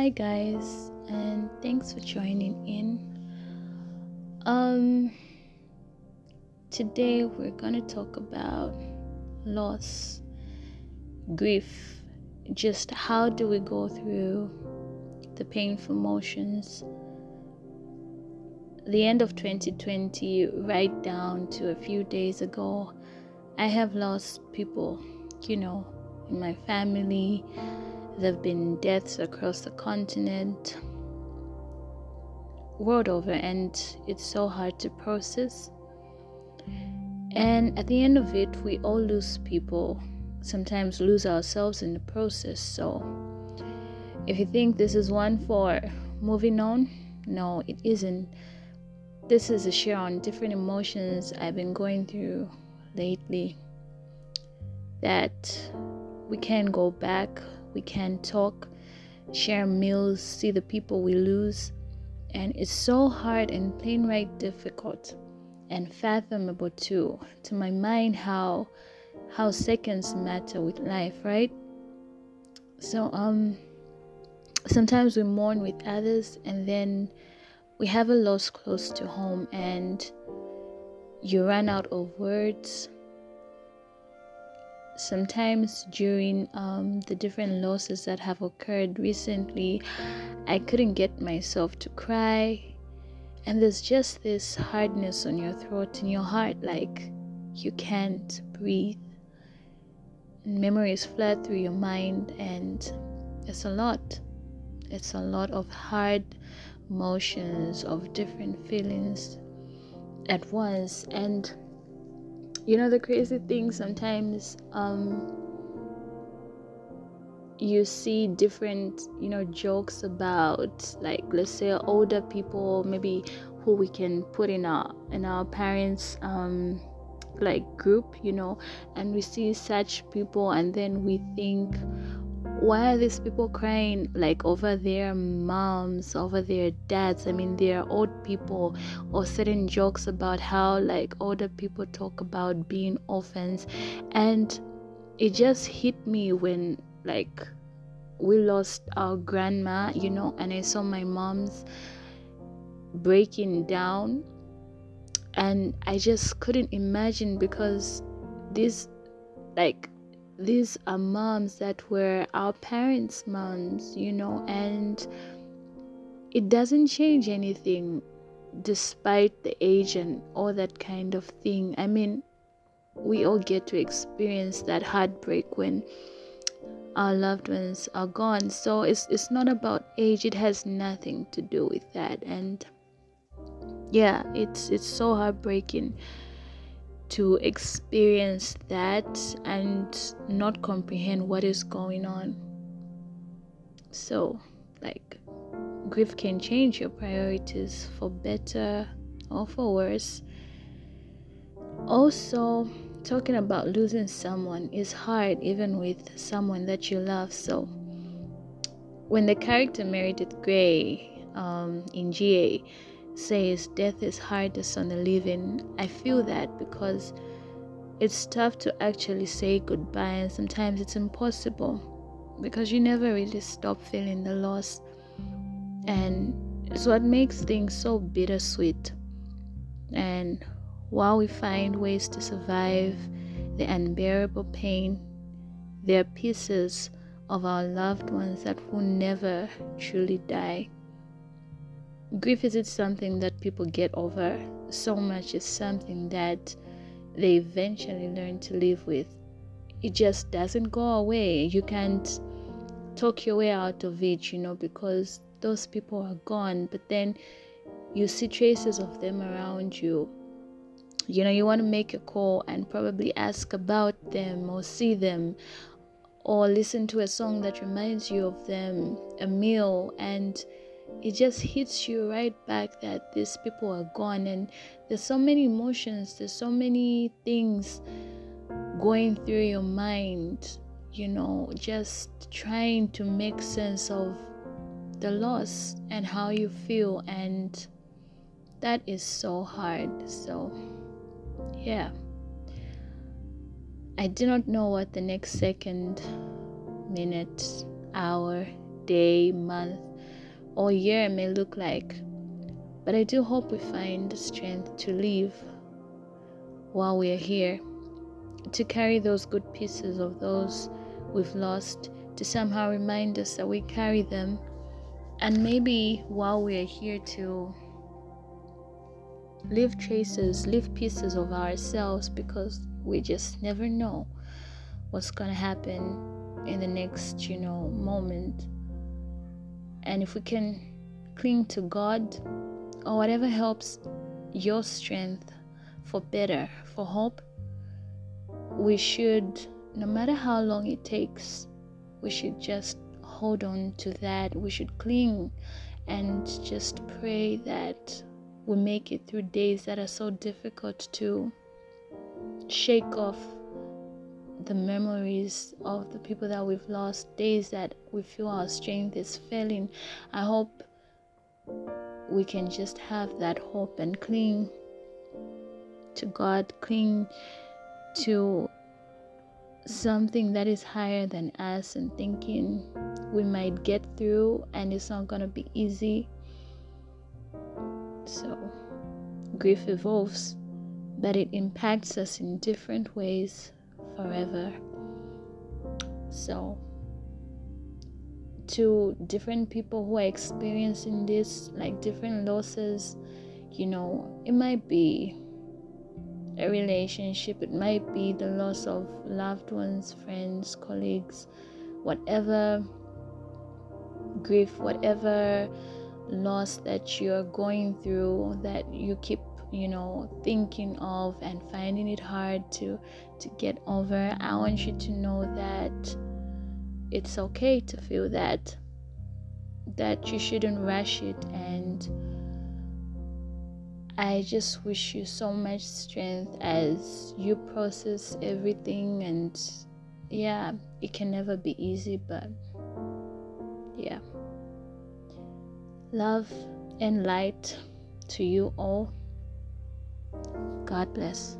Hi guys, and thanks for joining in. Today we're gonna talk about loss, grief, just how do we go through the painful motions. The end of 2020, right down to a few days ago, I have lost people, in my family. There have been deaths across the continent, world over, and it's so hard to process. And at the end of it, we all lose people, sometimes lose ourselves in the process. So if you think this is one for moving on, no, it isn't. This is a share on different emotions I've been going through lately, that we can go back. We can talk, share meals, see the people we lose. And it's so hard and downright difficult and fathomable too, to my mind, how seconds matter with life, right? So sometimes we mourn with others, and then we have a loss close to home, and you run out of words. Sometimes during the different losses that have occurred recently, I couldn't get myself to cry, and there's just this hardness on your throat and your heart, like you can't breathe. Memories flood through your mind, and it's a lot of hard emotions, of different feelings at once. And the crazy thing, sometimes you see different, jokes about, like, let's say older people, maybe who we can put in our parents' like group, and we see such people, and then we think, why are these people crying, like, over their moms, over their dads? I mean, they are old people. Or certain jokes about how, like, older people talk about being orphans. And it just hit me when, like, we lost our grandma, and I saw my mom's breaking down, and I just couldn't imagine, because these are moms that were our parents' moms, and it doesn't change anything despite the age and all that kind of thing. I mean, we all get to experience that heartbreak when our loved ones are gone. So it's not about age. It has nothing to do with that. And yeah, it's so heartbreaking to experience that and not comprehend what is going on. So, like, grief can change your priorities for better or for worse. Also, talking about losing someone is hard, even with someone that you love. So, when the character Meredith Grey in GA says death is hardest on the living, I feel that, because it's tough to actually say goodbye, and sometimes it's impossible, because you never really stop feeling the loss, and it's what makes things so bittersweet. And while we find ways to survive the unbearable pain, there are pieces of our loved ones that will never truly die. Grief isn't something that people get over so much. It's something that they eventually learn to live with. It just doesn't go away. You can't talk your way out of it, because those people are gone. But then you see traces of them around you. You want to make a call and probably ask about them, or see them, or listen to a song that reminds you of them, a meal, and it just hits you right back that these people are gone. And there's so many emotions, there's so many things going through your mind, just trying to make sense of the loss and how you feel, and that is so hard. So yeah, I do not know what the next second, minute, hour, day, month, or year may look like, but I do hope we find the strength to live while we are here, to carry those good pieces of those we've lost, to somehow remind us that we carry them, and maybe while we are here to leave traces, leave pieces of ourselves, because we just never know what's going to happen in the next, moment. And if we can cling to God or whatever helps your strength for better, for hope, we should, no matter how long it takes, we should just hold on to that. We should cling and just pray that we make it through days that are so difficult to shake off the memories of the people that we've lost, days that we feel our strength is failing. I hope we can just have that hope and cling to God, cling to something that is higher than us, and thinking we might get through and it's not going to be easy. So grief evolves, but it impacts us in different ways forever. So to different people who are experiencing this, like different losses, it might be a relationship, it might be the loss of loved ones, friends, colleagues, whatever grief, whatever loss that you're going through, that you keep thinking of and finding it hard to get over. I want you to know that it's okay to feel that you shouldn't rush it, and I just wish you so much strength as you process everything. And it can never be easy, but love and light to you all. God bless.